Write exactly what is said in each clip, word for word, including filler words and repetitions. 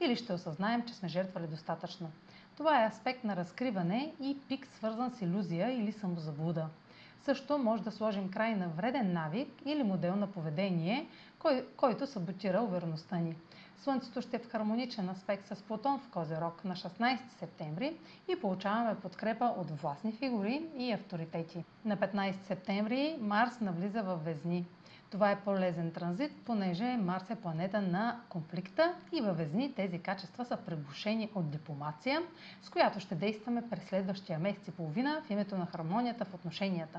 или ще осъзнаем, че сме жертвали достатъчно. Това е аспект на разкриване и пик, свързан с илюзия или самозаблуда. Също може да сложим край на вреден навик или модел на поведение, кой, който саботира увереността ни. Слънцето ще е в хармоничен аспект с Плутон в Козирог на шестнайсети септември и получаваме подкрепа от властни фигури и авторитети. На петнайсети септември Марс навлиза във Везни. Това е полезен транзит, понеже Марс е планета на конфликта и във Везни тези качества са приглушени от дипломация, с която ще действаме през следващия месец и половина в името на хармонията в отношенията.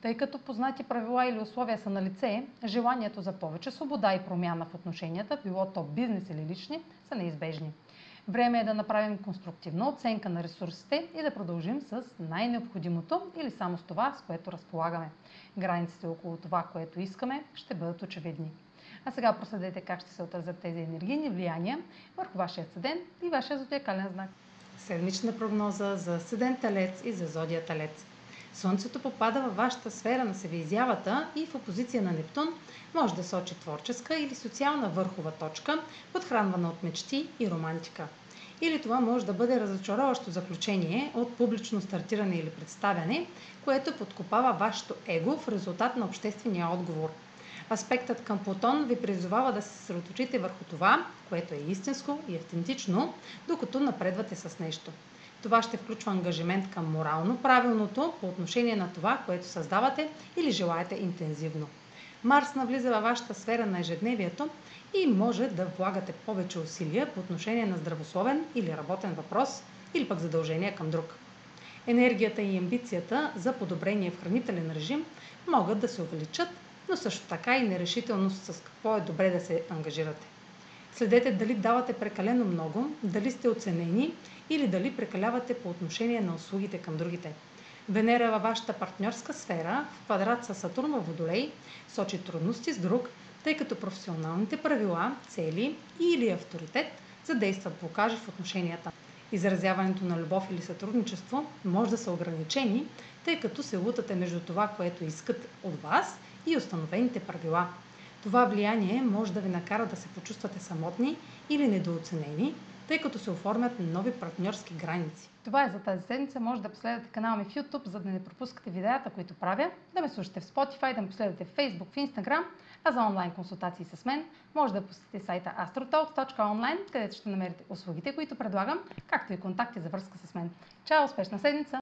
Тъй като познати правила или условия са на лице, желанието за повече свобода и промяна в отношенията, било то бизнес или лични, са неизбежни. Време е да направим конструктивна оценка на ресурсите и да продължим с най-необходимото или само с това, с което разполагаме. Границите около това, което искаме, ще бъдат очевидни. А сега проследете как ще се отразят тези енергийни влияния върху вашия асцендент и вашия зодиакален знак. Седмична прогноза за асцендента Телец и за зодия Телец. Слънцето попада във вашата сфера на себеизявата и в опозиция на Нептун може да сочи творческа или социална върхова точка, подхранвана от мечти и романтика. Или това може да бъде разочароващо заключение от публично стартиране или представяне, което подкопава вашето его в резултат на обществения отговор. Аспектът към Плутон ви призовава да се съсредоточите върху това, което е истинско и автентично, докато напредвате с нещо. Това ще включва ангажимент към морално правилното по отношение на това, което създавате или желаете интензивно. Марс навлиза във вашата сфера на ежедневието и може да влагате повече усилия по отношение на здравословен или работен въпрос или пък задължения към друг. Енергията и амбицията за подобрение в хранителен режим могат да се увеличат, но също така и нерешителност с какво е добре да се ангажирате. Следете дали давате прекалено много, дали сте оценени или дали прекалявате по отношение на услугите към другите. Венера във вашата партньорска сфера, в квадрат с Сатурн във Водолей, сочи трудности с друг, тъй като професионалните правила, цели или авторитет задействат блокажи в отношенията. Изразяването на любов или сътрудничество може да са ограничени, тъй като се лутате между това, което искат от вас и установените правила. Това влияние може да ви накара да се почувствате самотни или недооценени, тъй като се оформят нови партньорски граници. Това е за тази седмица. Може да последвате канала ми в YouTube, за да не пропускате видеята, които правя, да ме слушате в Spotify, да ме последвате в Facebook, в Instagram, а за онлайн консултации с мен може да посетите сайта astrotalk точка онлайн, където ще намерите услугите, които предлагам, както и контакти за връзка с мен. Чао, успешна седмица!